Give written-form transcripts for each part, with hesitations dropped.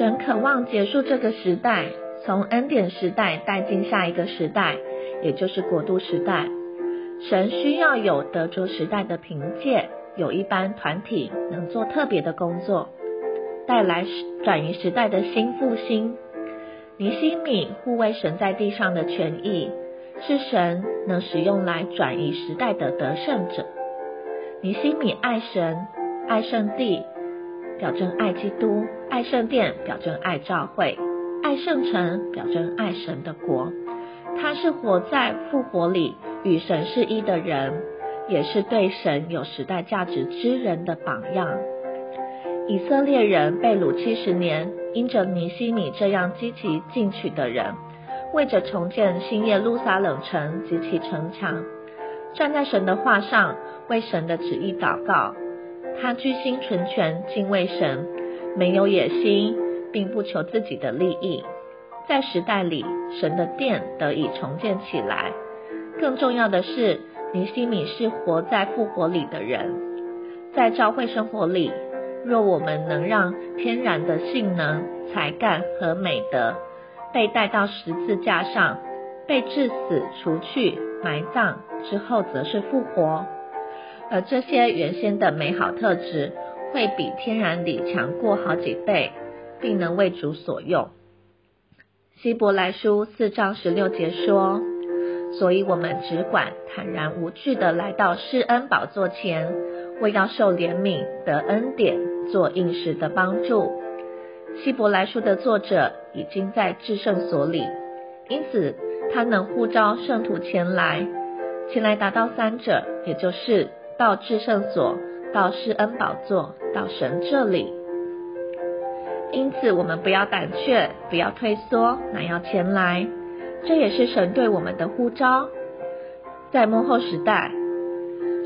神渴望结束这个时代，从恩典时代带进下一个时代，也就是国度时代。神需要有得着时代的凭借，有一般团体能做特别的工作，带来转移时代的新复兴。尼西米护卫神在地上的权益，是神能使用来转移时代的得胜者。尼西米爱神，爱圣地，表征爱基督；爱圣殿，表征爱教会；爱圣城，表征爱神的国。他是活在复活里与神是一的人，也是对神有时代价值之人的榜样。以色列人被掳70年，因着尼西米这样积极进取的人，为着重建新耶路撒冷城及其城墙，站在神的话上，为神的旨意祷告。他居心纯全，敬畏神，没有野心，并不求自己的利益。在时代里，神的殿得以重建起来。更重要的是，尼西米是活在复活里的人。在教会生活里，若我们能让天然的性能、才干和美德被带到十字架上，被致死、除去、埋葬之后，则是复活。而这些原先的美好特质会比天然里强过好几倍，并能为主所用。希伯来书4章16节说：所以我们只管坦然无惧地来到施恩宝座前，为要受怜悯得恩典，做应时的帮助。希伯来书的作者已经在至圣所里，因此他能呼召圣徒前来达到三者，也就是到至圣所，到施恩宝座，到神这里。因此我们不要胆怯，不要退缩，乃要前来。这也是神对我们的呼召。在末后时代，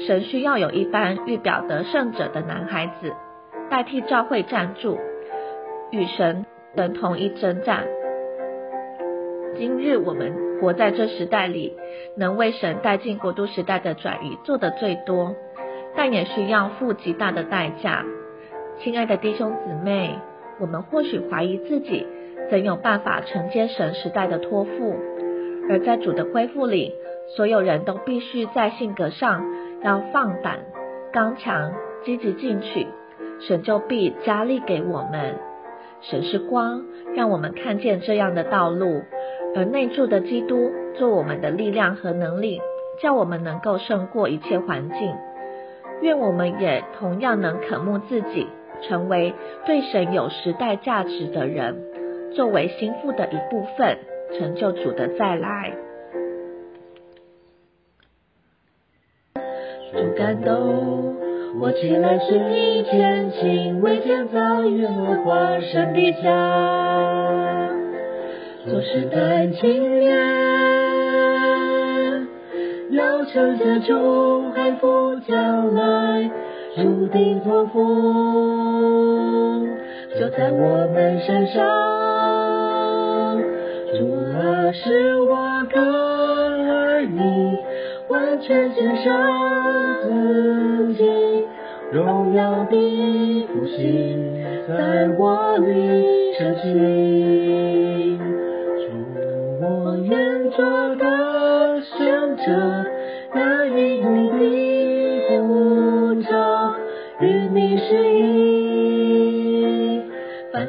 神需要有一般预表得胜者的男孩子，代替教会站住，与神同一征战。今日我们活在这时代里，能为神带进国度时代的转移做得最多，但也需要付极大的代价。亲爱的弟兄姊妹，我们或许怀疑自己怎有办法承接神时代的托付，而在主的恢复里，所有人都必须在性格上要放胆、刚强、积极进取，神就必加力给我们。神是光，让我们看见这样的道路，而内住的基督做我们的力量和能力，叫我们能够胜过一切环境。愿我们也同样能渴慕自己，成为对神有时代价值的人，作为心腹的一部分，成就主的再来。主感动我起来是你前行，为建造耶和华神的家，做时代青年，要承接主汉服将来主的托付，就在我们身上。主啊，使我靠而你完全献上自己，荣耀的复兴在我里成形。主，我愿做个向着那应你的呼召，与你是一，反